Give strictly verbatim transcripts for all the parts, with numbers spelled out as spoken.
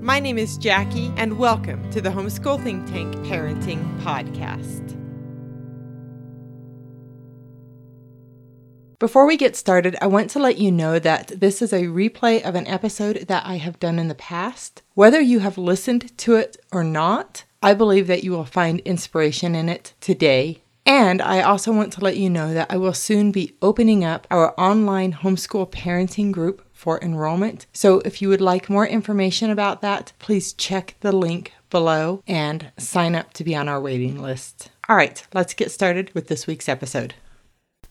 My name is Jackie, and welcome to the Homeschool Think Tank Parenting Podcast. Before we get started, I want to let you know that this is a replay of an episode that I have done in the past. Whether you have listened to it or not, I believe that you will find inspiration in it today. And I also want to let you know that I will soon be opening up our online homeschool parenting group for enrollment. So if you would like more information about that, please check the link below and sign up to be on our waiting list. All right, let's get started with this week's episode.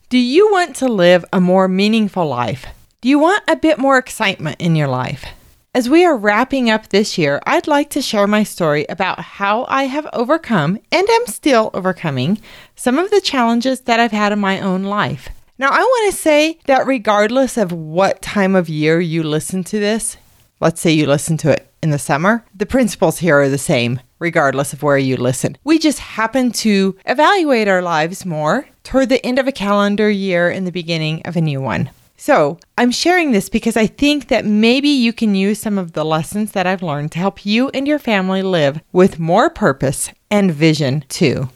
Do you want to live a more meaningful life? Do you want a bit more excitement in your life? As we are wrapping up this year, I'd like to share my story about how I have overcome, and am still overcoming, some of the challenges that I've had in my own life. Now, I want to say that regardless of what time of year you listen to this, let's say you listen to it in the summer, the principles here are the same, regardless of where you listen. We just happen to evaluate our lives more toward the end of a calendar year and the beginning of a new one. So I'm sharing this because I think that maybe you can use some of the lessons that I've learned to help you and your family live with more purpose and vision too.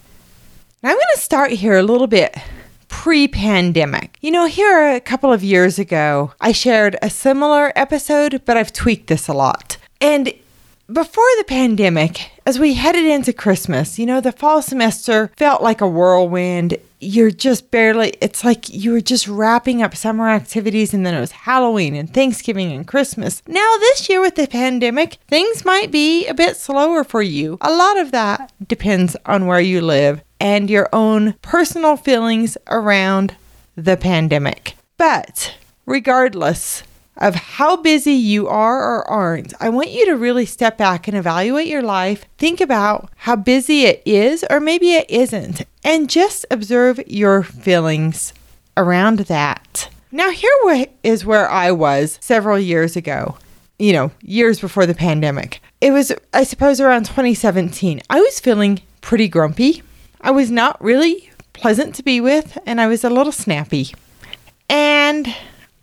Now, I'm going to start here a little bit pre-pandemic. You know, here a couple of years ago, I shared a similar episode, but I've tweaked this a lot. And before the pandemic, as we headed into Christmas, you know, the fall semester felt like a whirlwind. You're just barely, it's like you were just wrapping up summer activities, and then it was Halloween and Thanksgiving and Christmas. Now this year with the pandemic, things might be a bit slower for you. A lot of that depends on where you live and your own personal feelings around the pandemic. But regardless of how busy you are or aren't, I want you to really step back and evaluate your life. Think about how busy it is, or maybe it isn't, and just observe your feelings around that. Now, here is where I was several years ago, you know, years before the pandemic. It was, I suppose, around twenty seventeen. I was feeling pretty grumpy. I was not really pleasant to be with, and I was a little snappy. And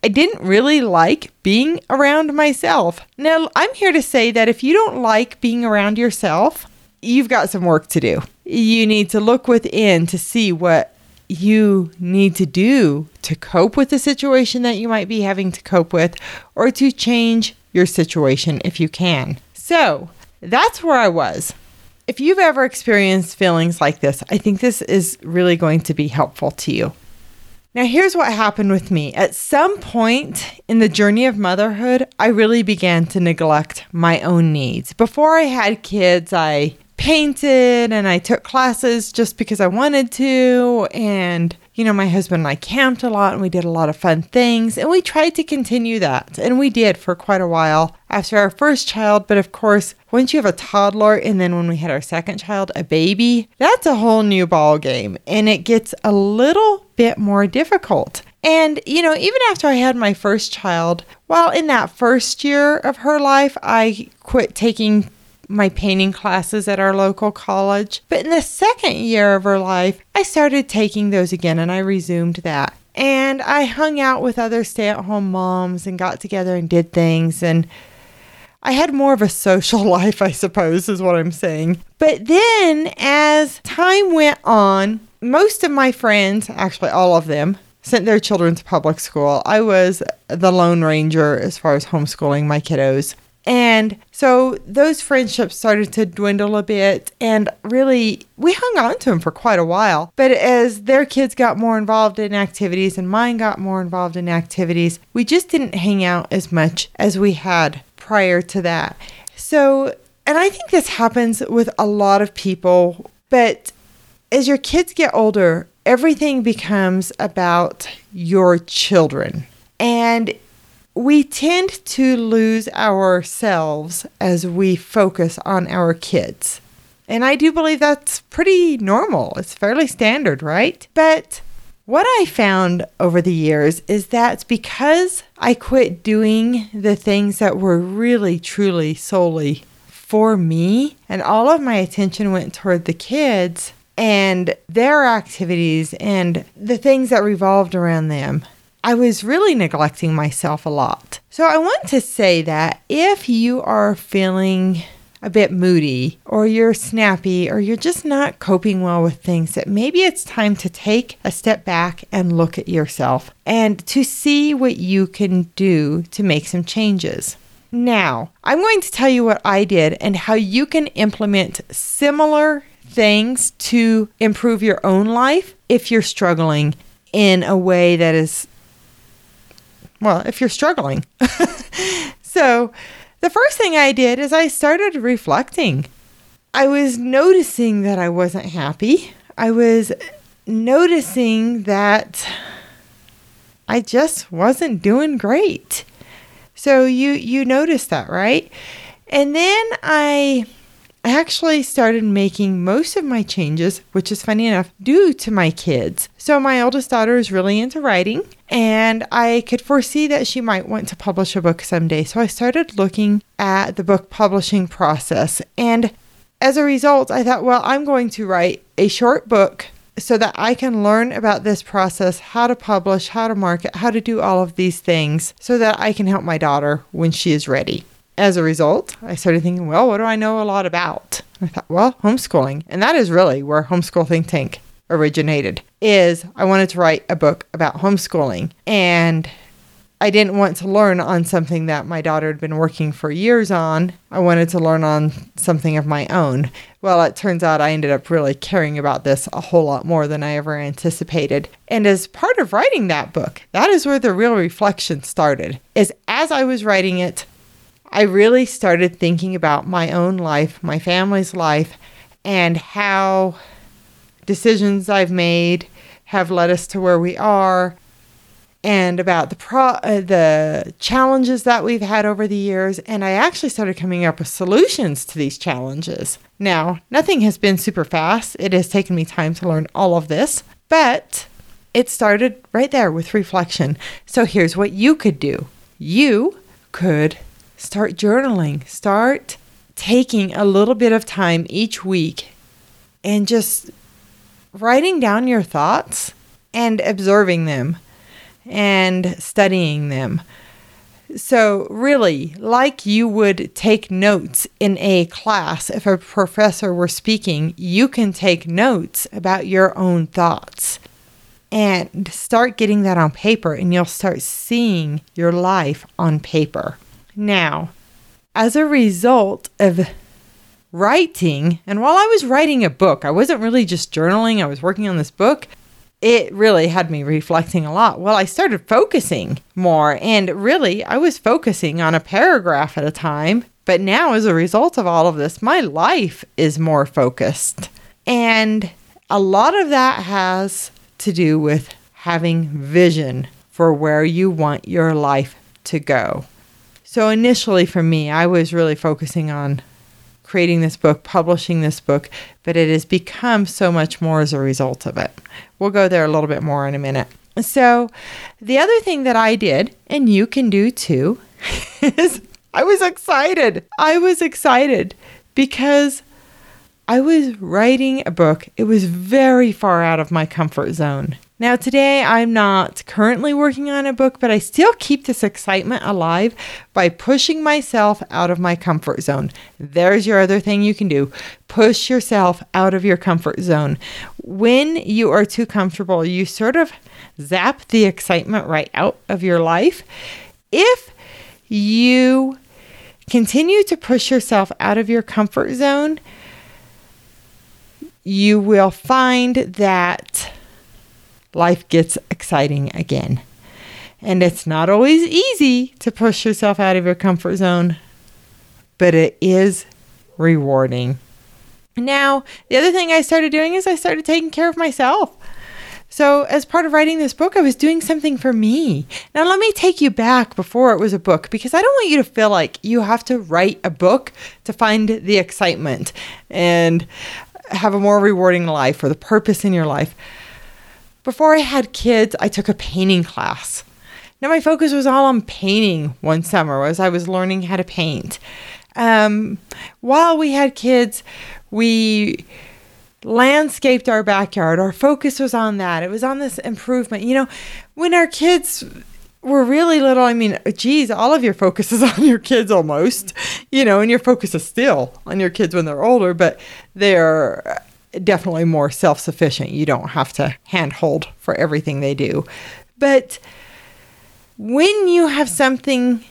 I didn't really like being around myself. Now, I'm here to say that if you don't like being around yourself, you've got some work to do. You need to look within to see what you need to do to cope with the situation that you might be having to cope with, or to change your situation if you can. So that's where I was. If you've ever experienced feelings like this, I think this is really going to be helpful to you. Now, here's what happened with me. At some point in the journey of motherhood, I really began to neglect my own needs. Before I had kids, I painted and I took classes just because I wanted to. And, you know, my husband and I camped a lot, and we did a lot of fun things. And we tried to continue that. And we did for quite a while after our first child. But of course, once you have a toddler, and then when we had our second child, a baby, that's a whole new ball game. And it gets a little bit more difficult. And, you know, even after I had my first child, while in that first year of her life, I quit taking my painting classes at our local college. But in the second year of her life, I started taking those again, and I resumed that. And I hung out with other stay-at-home moms and got together and did things. And I had more of a social life, I suppose, is what I'm saying. But then as time went on, most of my friends, actually all of them, sent their children to public school. I was the Lone Ranger as far as homeschooling my kiddos. And so those friendships started to dwindle a bit, and really we hung on to them for quite a while. But as their kids got more involved in activities and mine got more involved in activities, we just didn't hang out as much as we had prior to that. So, and I think this happens with a lot of people, but as your kids get older, everything becomes about your children. And we tend to lose ourselves as we focus on our kids. And I do believe that's pretty normal. It's fairly standard, right? But what I found over the years is that because I quit doing the things that were really, truly, solely for me, and all of my attention went toward the kids and their activities and the things that revolved around them, I was really neglecting myself a lot. So I want to say that if you are feeling a bit moody, or you're snappy, or you're just not coping well with things, that maybe it's time to take a step back and look at yourself and to see what you can do to make some changes. Now, I'm going to tell you what I did and how you can implement similar things to improve your own life if you're struggling in a way that is, well, if you're struggling. So, the first thing I did is I started reflecting. I was noticing that I wasn't happy. I was noticing that I just wasn't doing great. So you you noticed that, right? And then I actually started making most of my changes, which is funny enough, due to my kids. So my oldest daughter is really into writing, and I could foresee that she might want to publish a book someday. So I started looking at the book publishing process. And as a result, I thought, well, I'm going to write a short book so that I can learn about this process, how to publish, how to market, how to do all of these things so that I can help my daughter when she is ready. As a result, I started thinking, well, what do I know a lot about? I thought, well, homeschooling. And that is really where Homeschool Think Tank originated, is I wanted to write a book about homeschooling. And I didn't want to learn on something that my daughter had been working for years on. I wanted to learn on something of my own. Well, it turns out I ended up really caring about this a whole lot more than I ever anticipated. And as part of writing that book, that is where the real reflection started, is as I was writing it, I really started thinking about my own life, my family's life, and how decisions I've made have led us to where we are, and about the pro- uh, the challenges that we've had over the years. And I actually started coming up with solutions to these challenges. Now, nothing has been super fast. It has taken me time to learn all of this, but it started right there with reflection. So here's what you could do. You could start journaling. Start taking a little bit of time each week and just writing down your thoughts and observing them and studying them. So really, like you would take notes in a class, if a professor were speaking, you can take notes about your own thoughts and start getting that on paper, and you'll start seeing your life on paper. Now, as a result of writing, and while I was writing a book, I wasn't really just journaling, I was working on this book, it really had me reflecting a lot. Well, I started focusing more, and really, I was focusing on a paragraph at a time, but now as a result of all of this, my life is more focused. And a lot of that has to do with having vision for where you want your life to go. So initially for me, I was really focusing on creating this book, publishing this book, but it has become so much more as a result of it. We'll go there a little bit more in a minute. So the other thing that I did, and you can do too, is I was excited. I was excited because I was writing a book. It was very far out of my comfort zone. Now, today, I'm not currently working on a book, but I still keep this excitement alive by pushing myself out of my comfort zone. There's your other thing you can do. Push yourself out of your comfort zone. When you are too comfortable, you sort of zap the excitement right out of your life. If you continue to push yourself out of your comfort zone, you will find that life gets exciting again. And it's not always easy to push yourself out of your comfort zone, but it is rewarding. Now, the other thing I started doing is I started taking care of myself. So as part of writing this book, I was doing something for me. Now, let me take you back before it was a book, because I don't want you to feel like you have to write a book to find the excitement and have a more rewarding life or the purpose in your life. Before I had kids, I took a painting class. Now, my focus was all on painting one summer as I was learning how to paint. Um, while we had kids, we landscaped our backyard. Our focus was on that. It was on this improvement. You know, when our kids were really little, I mean, geez, all of your focus is on your kids almost, you know, and your focus is still on your kids when they're older, but they're definitely more self-sufficient. You don't have to handhold for everything they do. But when you have something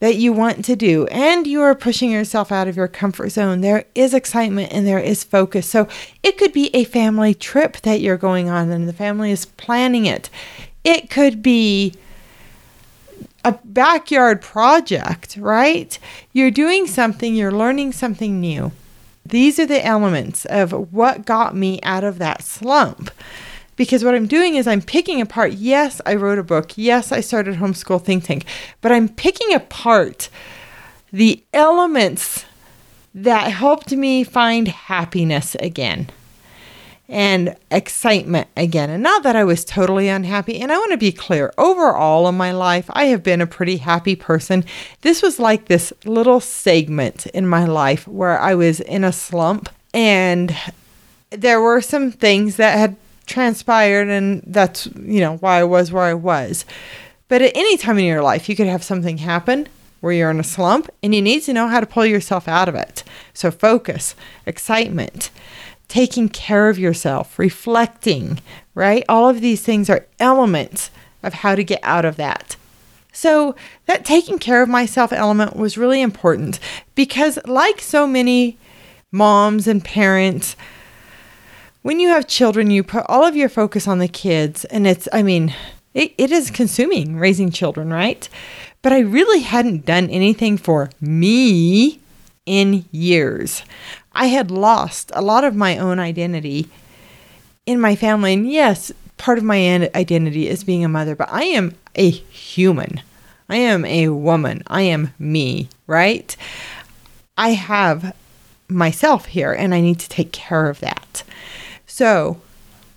that you want to do and you are pushing yourself out of your comfort zone, there is excitement and there is focus. So it could be a family trip that you're going on and the family is planning it. It could be a backyard project, right? You're doing something, you're learning something new. These are the elements of what got me out of that slump. Because what I'm doing is I'm picking apart, yes, I wrote a book, yes, I started Homeschool Think Tank, but I'm picking apart the elements that helped me find happiness again and excitement again. And not that I was totally unhappy, and I want to be clear, overall in my life, I have been a pretty happy person. This was like this little segment in my life where I was in a slump, and there were some things that had transpired, and that's, you know, why I was where I was. But at any time in your life, you could have something happen where you're in a slump and you need to know how to pull yourself out of it. So focus, excitement, taking care of yourself, reflecting, right? All of these things are elements of how to get out of that. So that taking care of myself element was really important, because like so many moms and parents, when you have children, you put all of your focus on the kids, and it's, I mean, it, it is consuming raising children, right? But I really hadn't done anything for me in years. I had lost a lot of my own identity in my family. And yes, part of my identity is being a mother, but I am a human. I am a woman. I am me, right? I have myself here, and I need to take care of that. So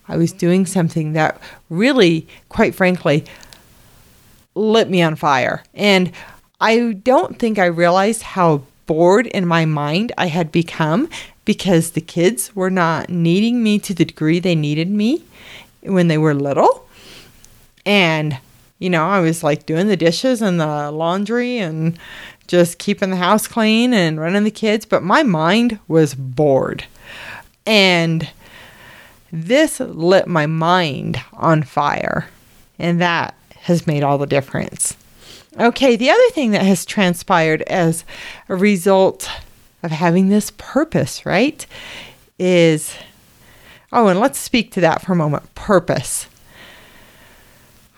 I was doing something that really, quite frankly, lit me on fire. And I don't think I realized how bored in my mind I had become, because the kids were not needing me to the degree they needed me when they were little. And, you know, I was like doing the dishes and the laundry and just keeping the house clean and running the kids. But my mind was bored. And this lit my mind on fire, and that has made all the difference. Okay, the other thing that has transpired as a result of having this purpose, right, is, oh, and let's speak to that for a moment, purpose.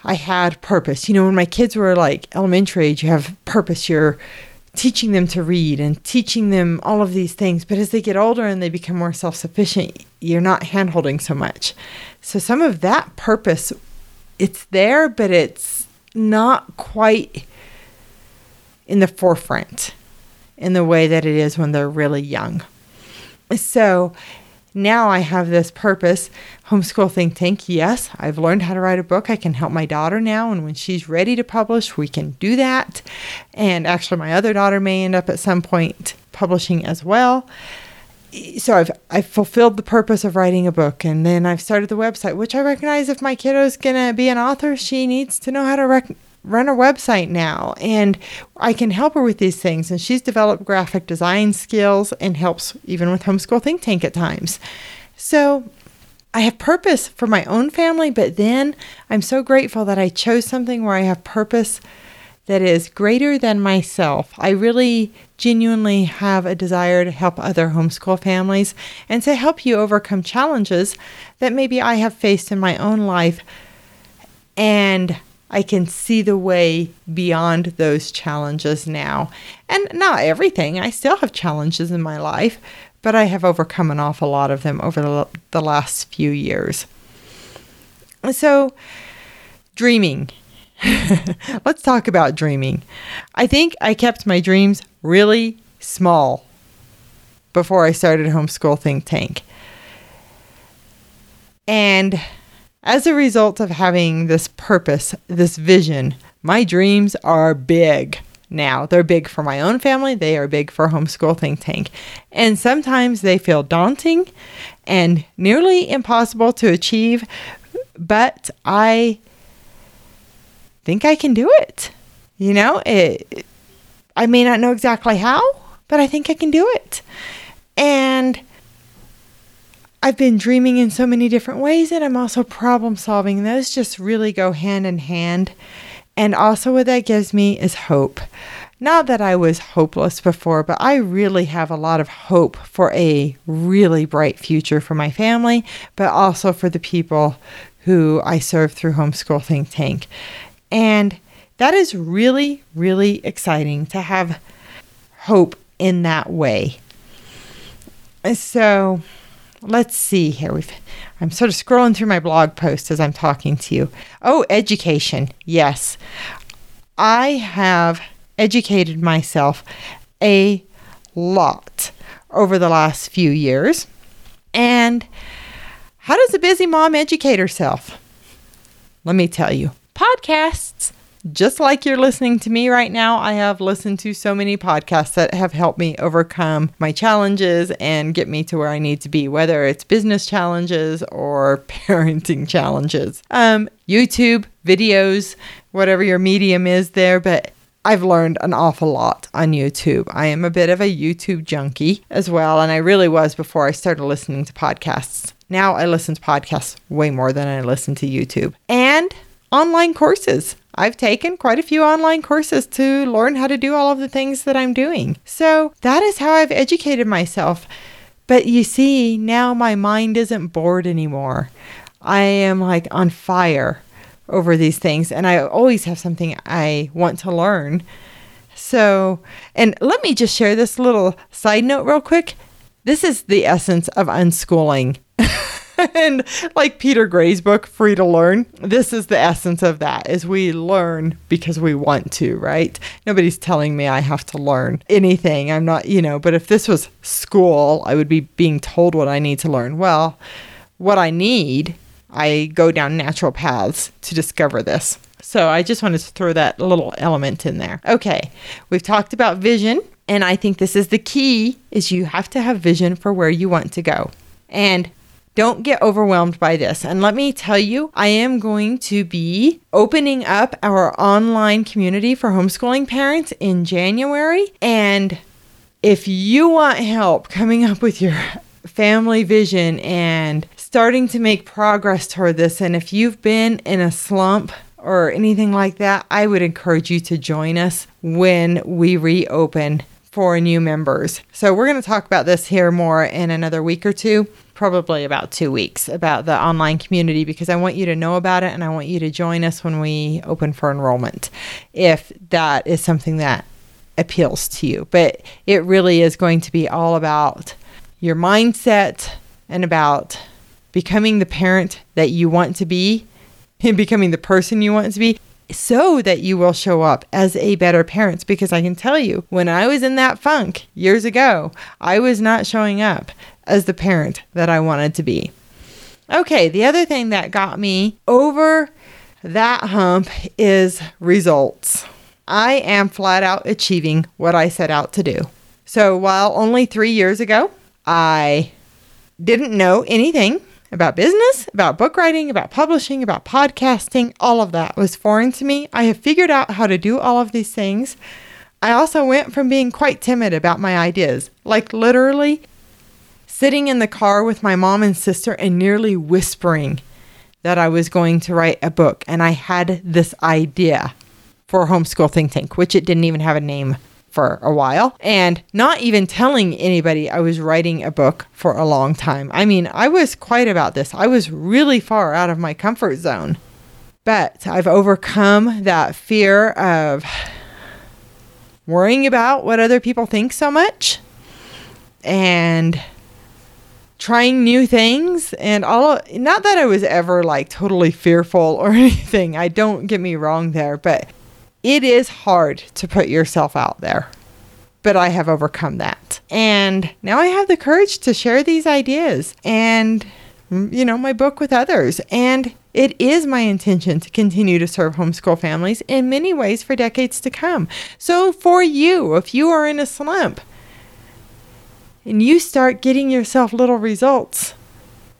I had purpose. You know, when my kids were like elementary age, you have purpose. You're teaching them to read and teaching them all of these things. But as they get older and they become more self-sufficient, you're not hand-holding so much. So some of that purpose, it's there, but it's not quite in the forefront in the way that it is when they're really young. So now I have this purpose, Homeschool Think Tank. Yes, I've learned how to write a book. I can help my daughter now. And when she's ready to publish, we can do that. And actually, my other daughter may end up at some point publishing as well. So I've I've fulfilled the purpose of writing a book. And then I've started the website, which I recognize if my kiddo's going to be an author, she needs to know how to rec- run a website now. And I can help her with these things. And she's developed graphic design skills and helps even with Homeschool Think Tank at times. So I have purpose for my own family, but then I'm so grateful that I chose something where I have purpose that is greater than myself. I really genuinely have a desire to help other homeschool families and to help you overcome challenges that maybe I have faced in my own life. And I can see the way beyond those challenges now. And not everything. I still have challenges in my life, but I have overcome an awful lot of them over the, the last few years. So dreaming. Let's talk about dreaming. I think I kept my dreams really small before I started Homeschool Think Tank. And as a result of having this purpose, this vision, my dreams are big now. They're big for my own family. They are big for Homeschool Think Tank. And sometimes they feel daunting and nearly impossible to achieve, but I think I can do it. You know, it, I may not know exactly how, but I think I can do it. And I've been dreaming in so many different ways, and I'm also problem solving. Those just really go hand in hand. And also what that gives me is hope. Not that I was hopeless before, but I really have a lot of hope for a really bright future for my family, but also for the people who I serve through Homeschool Think Tank. And that is really, really exciting to have hope in that way. So let's see here. We've, I'm sort of scrolling through my blog post as I'm talking to you. Oh, education. Yes. I have educated myself a lot over the last few years. And how does a busy mom educate herself? Let me tell you. Podcasts. Just like you're listening to me right now, I have listened to so many podcasts that have helped me overcome my challenges and get me to where I need to be, whether it's business challenges or parenting challenges. Um, YouTube, videos, whatever your medium is there, but I've learned an awful lot on YouTube. I am a bit of a YouTube junkie as well, and I really was before I started listening to podcasts. Now I listen to podcasts way more than I listen to YouTube. And online courses. I've taken quite a few online courses to learn how to do all of the things that I'm doing. So that is how I've educated myself. But you see, now my mind isn't bored anymore. I am like on fire over these things, and I always have something I want to learn. So, and let me just share this little side note real quick. This is the essence of unschooling. And like Peter Gray's book, Free to Learn, this is the essence of that, is we learn because we want to, right? Nobody's telling me I have to learn anything. I'm not, you know, but if this was school, I would be being told what I need to learn. Well, what I need, I go down natural paths to discover this. So I just wanted to throw that little element in there. Okay, we've talked about vision, and I think this is the key, is you have to have vision for where you want to go. And don't get overwhelmed by this. And let me tell you, I am going to be opening up our online community for homeschooling parents in January. And if you want help coming up with your family vision and starting to make progress toward this, and if you've been in a slump or anything like that, I would encourage you to join us when we reopen for new members. So we're going to talk about this here more in another week or two. Probably about two weeks, about the online community, because I want you to know about it and I want you to join us when we open for enrollment, if that is something that appeals to you. But it really is going to be all about your mindset and about becoming the parent that you want to be and becoming the person you want to be, so that you will show up as a better parent. Because I can tell you, when I was in that funk years ago, I was not showing up as the parent that I wanted to be. Okay, the other thing that got me over that hump is results. I am flat out achieving what I set out to do. So while only three years ago, I didn't know anything about business, about book writing, about publishing, about podcasting, all of that was foreign to me. I have figured out how to do all of these things. I also went from being quite timid about my ideas, like literally sitting in the car with my mom and sister and nearly whispering that I was going to write a book. And I had this idea for Homeschool Think Tank, which it didn't even have a name for a while, and not even telling anybody I was writing a book for a long time. I mean, I was quiet about this. I was really far out of my comfort zone, but I've overcome that fear of worrying about what other people think so much and trying new things. And all, not that I was ever like totally fearful or anything. I don't get me wrong there, but it is hard to put yourself out there. But I have overcome that. And now I have the courage to share these ideas and, you know, my book with others. And it is my intention to continue to serve homeschool families in many ways for decades to come. So for you, if you are in a slump and you start getting yourself little results,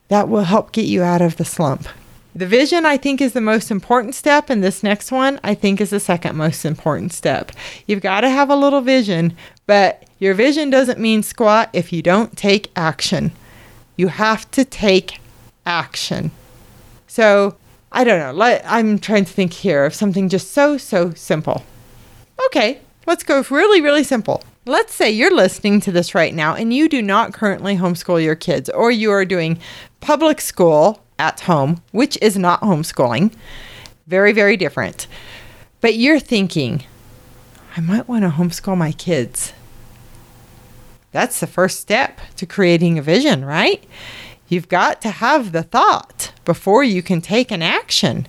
that will help get you out of the slump. The vision, I think, is the most important step, and this next one, I think, is the second most important step. You've got to have a little vision, but your vision doesn't mean squat if you don't take action. You have to take action. So, I don't know. Let, I'm trying to think here of something just so, so simple. Okay, let's go really, really simple. Let's say you're listening to this right now, and you do not currently homeschool your kids, or you are doing public school at home, which is not homeschooling. Very, very different. But you're thinking, I might want to homeschool my kids. That's the first step to creating a vision, right? You've got to have the thought before you can take an action.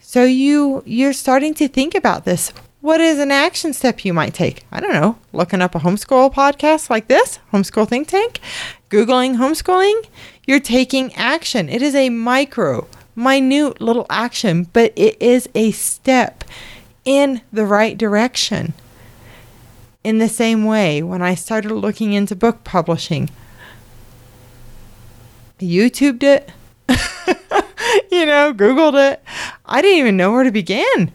So you, you're starting to think about this. What is an action step you might take? I don't know, looking up a homeschool podcast like this, Homeschool Think Tank, Googling homeschooling. You're taking action. It is a micro, minute little action, but it is a step in the right direction. In the same way, when I started looking into book publishing, I YouTubed it, you know, Googled it. I didn't even know where to begin.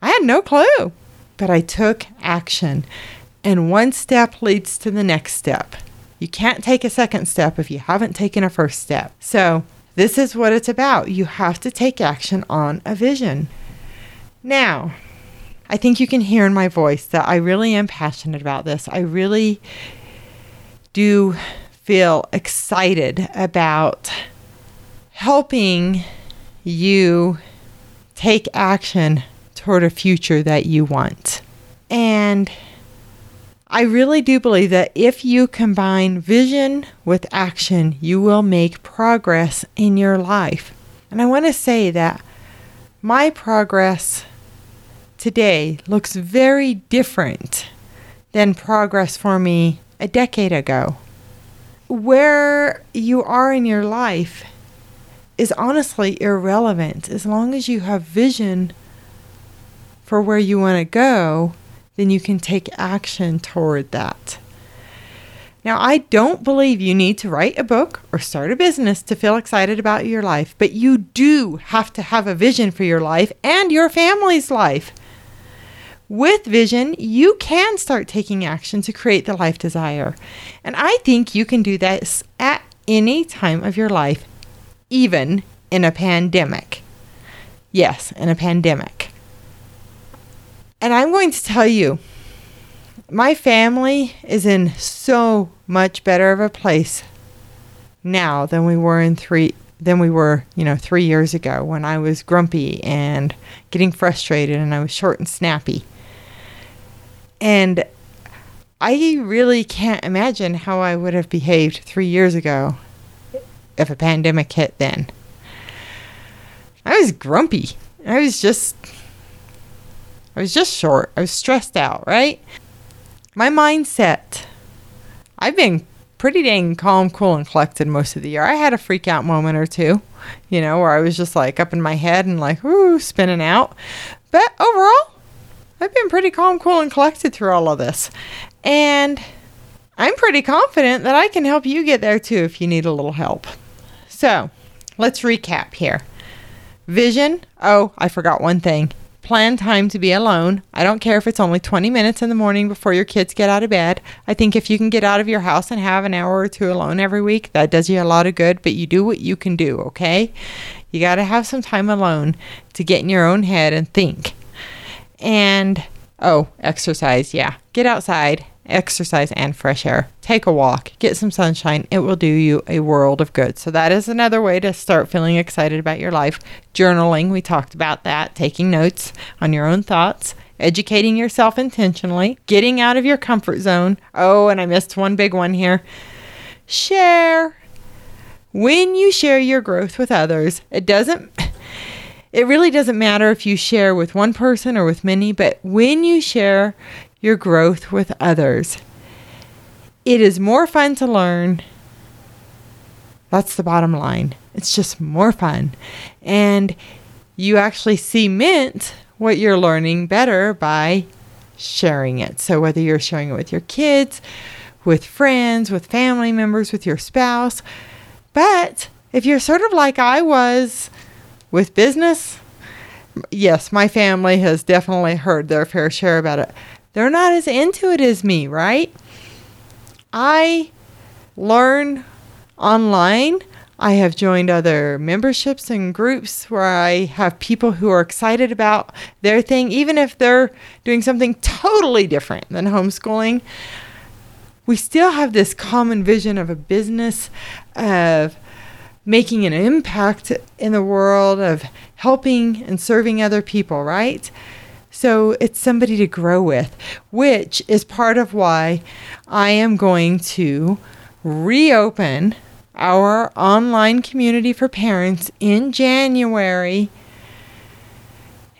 I had no clue, but I took action. And one step leads to the next step. You can't take a second step if you haven't taken a first step. So this is what it's about. You have to take action on a vision. Now, I think you can hear in my voice that I really am passionate about this. I really do feel excited about helping you take action toward a future that you want. And I really do believe that if you combine vision with action, you will make progress in your life. And I want to say that my progress today looks very different than progress for me a decade ago. Where you are in your life is honestly irrelevant. As long as you have vision for where you want to go, then you can take action toward that. Now, I don't believe you need to write a book or start a business to feel excited about your life, but you do have to have a vision for your life and your family's life. With vision, you can start taking action to create the life desire. And I think you can do this at any time of your life, even in a pandemic. Yes, in a pandemic. And I'm going to tell you, my family is in so much better of a place now than we were in three than we were, you know, three years ago when I was grumpy and getting frustrated and I was short and snappy. And I really can't imagine how I would have behaved three years ago if a pandemic hit then. I was grumpy. I was just I was just short. I was stressed out, right? My mindset, I've been pretty dang calm, cool, and collected most of the year. I had a freak out moment or two, you know, where I was just like up in my head and like, ooh, spinning out. But overall, I've been pretty calm, cool, and collected through all of this. And I'm pretty confident that I can help you get there too if you need a little help. So let's recap here. Vision. Oh, I forgot one thing. Plan time to be alone. I don't care if it's only twenty minutes in the morning before your kids get out of bed. I think if you can get out of your house and have an hour or two alone every week, that does you a lot of good, but you do what you can do, okay? You got to have some time alone to get in your own head and think. And, oh, exercise, yeah. Get outside, exercise and fresh air. Take a walk, get some sunshine. It will do you a world of good. So that is another way to start feeling excited about your life. Journaling, we talked about that. Taking notes on your own thoughts. Educating yourself intentionally. Getting out of your comfort zone. Oh, and I missed one big one here. share. When you share your growth with others, it doesn't, it really doesn't matter if you share with one person or with many, but when you share your growth with others, it is more fun to learn. That's the bottom line. It's just more fun. And you actually cement what you're learning better by sharing it. So whether you're sharing it with your kids, with friends, with family members, with your spouse. But if you're sort of like I was with business, yes, my family has definitely heard their fair share about it. They're not as into it as me, right? I learn online. I have joined other memberships and groups where I have people who are excited about their thing, even if they're doing something totally different than homeschooling. We still have this common vision of a business, of making an impact in the world, of helping and serving other people, right? So it's somebody to grow with, which is part of why I am going to reopen our online community for parents in January,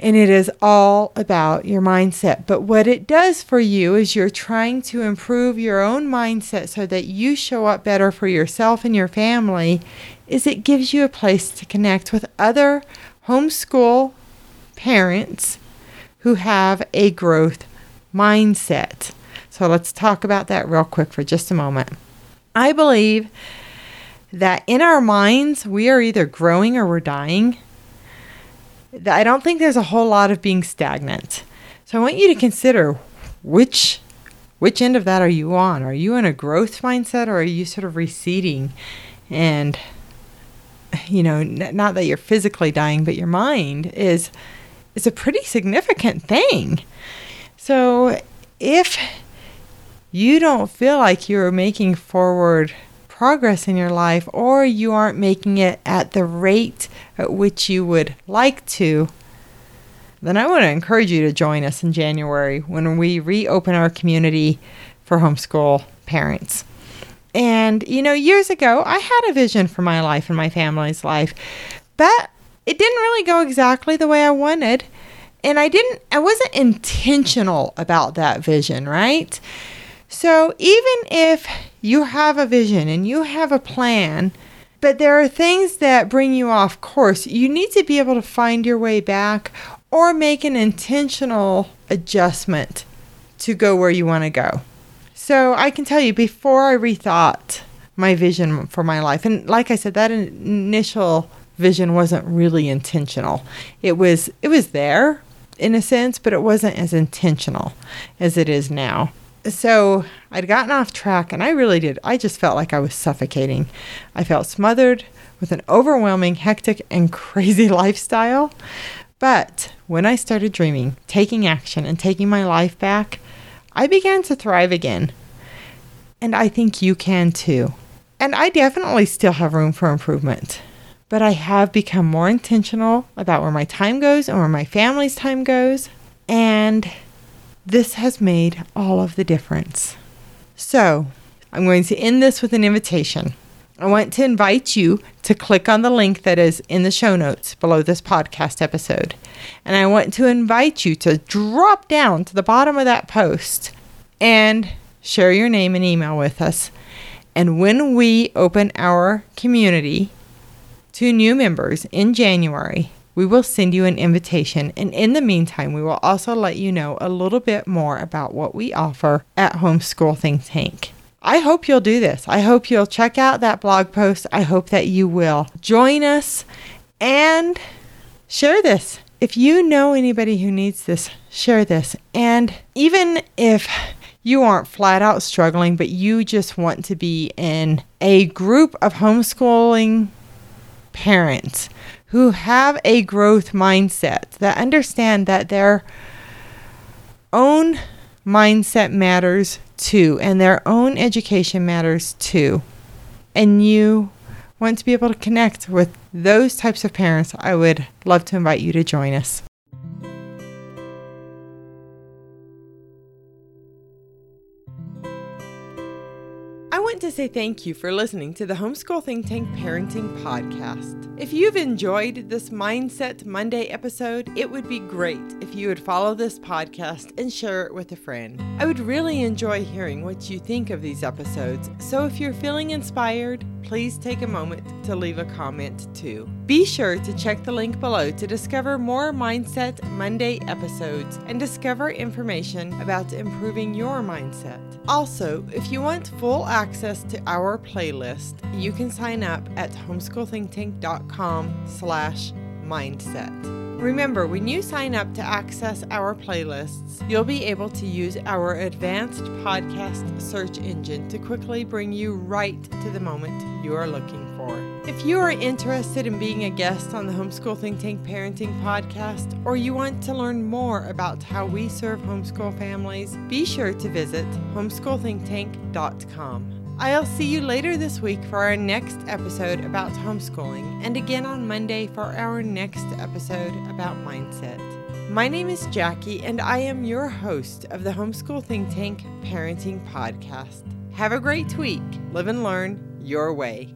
and it is all about your mindset. But what it does for you is you're trying to improve your own mindset so that you show up better for yourself and your family, is it gives you a place to connect with other homeschool parents who have a growth mindset. So let's talk about that real quick for just a moment. I believe that in our minds, we are either growing or we're dying. I don't think there's a whole lot of being stagnant. So I want you to consider which which end of that are you on? Are you in a growth mindset, or are you sort of receding? And, you know, n- not that you're physically dying, but your mind is, is a pretty significant thing. So if you don't feel like you're making forward progress in your life, or you aren't making it at the rate at which you would like to, then I want to encourage you to join us in January when we reopen our community for homeschool parents. And, you know, years ago, I had a vision for my life and my family's life, but it didn't really go exactly the way I wanted. And I didn't, I wasn't intentional about that vision, right? So even if you have a vision and you have a plan, but there are things that bring you off course, you need to be able to find your way back or make an intentional adjustment to go where you want to go. So I can tell you, before I rethought my vision for my life, and like I said, that initial vision wasn't really intentional. It was, it was there in a sense, but it wasn't as intentional as it is now. So I'd gotten off track, and I really did. I just felt like I was suffocating. I felt smothered with an overwhelming, hectic, and crazy lifestyle. But when I started dreaming, taking action, and taking my life back, I began to thrive again. And I think you can too. And I definitely still have room for improvement. But I have become more intentional about where my time goes and where my family's time goes. And this has made all of the difference. So I'm going to end this with an invitation. I want to invite you to click on the link that is in the show notes below this podcast episode. And I want to invite you to drop down to the bottom of that post and share your name and email with us. And when we open our community to new members in January, we will send you an invitation, and in the meantime, we will also let you know a little bit more about what we offer at Homeschool Think Tank. I hope you'll do this. I hope you'll check out that blog post. I hope that you will join us and share this. If you know anybody who needs this, share this. And even if you aren't flat out struggling, but you just want to be in a group of homeschooling parents who have a growth mindset, that understand that their own mindset matters too, and their own education matters too. And you want to be able to connect with those types of parents, I would love to invite you to join us. I want to say thank you for listening to the Homeschool Think Tank Parenting Podcast. If you've enjoyed this Mindset Monday episode, it would be great if you would follow this podcast and share it with a friend. I would really enjoy hearing what you think of these episodes, so if you're feeling inspired, please take a moment to leave a comment too. Be sure to check the link below to discover more Mindset Monday episodes and discover information about improving your mindset. Also, if you want full access to our playlist, you can sign up at homeschool think tank dot com slash mindset. Remember, when you sign up to access our playlists, you'll be able to use our advanced podcast search engine to quickly bring you right to the moment you are looking for. If you are interested in being a guest on the Homeschool Think Tank Parenting Podcast, or you want to learn more about how we serve homeschool families, be sure to visit homeschool think tank dot com. I'll see you later this week for our next episode about homeschooling, and again on Monday for our next episode about mindset. My name is Jackie, and I am your host of the Homeschool Think Tank Parenting Podcast. Have a great week. Live and learn your way.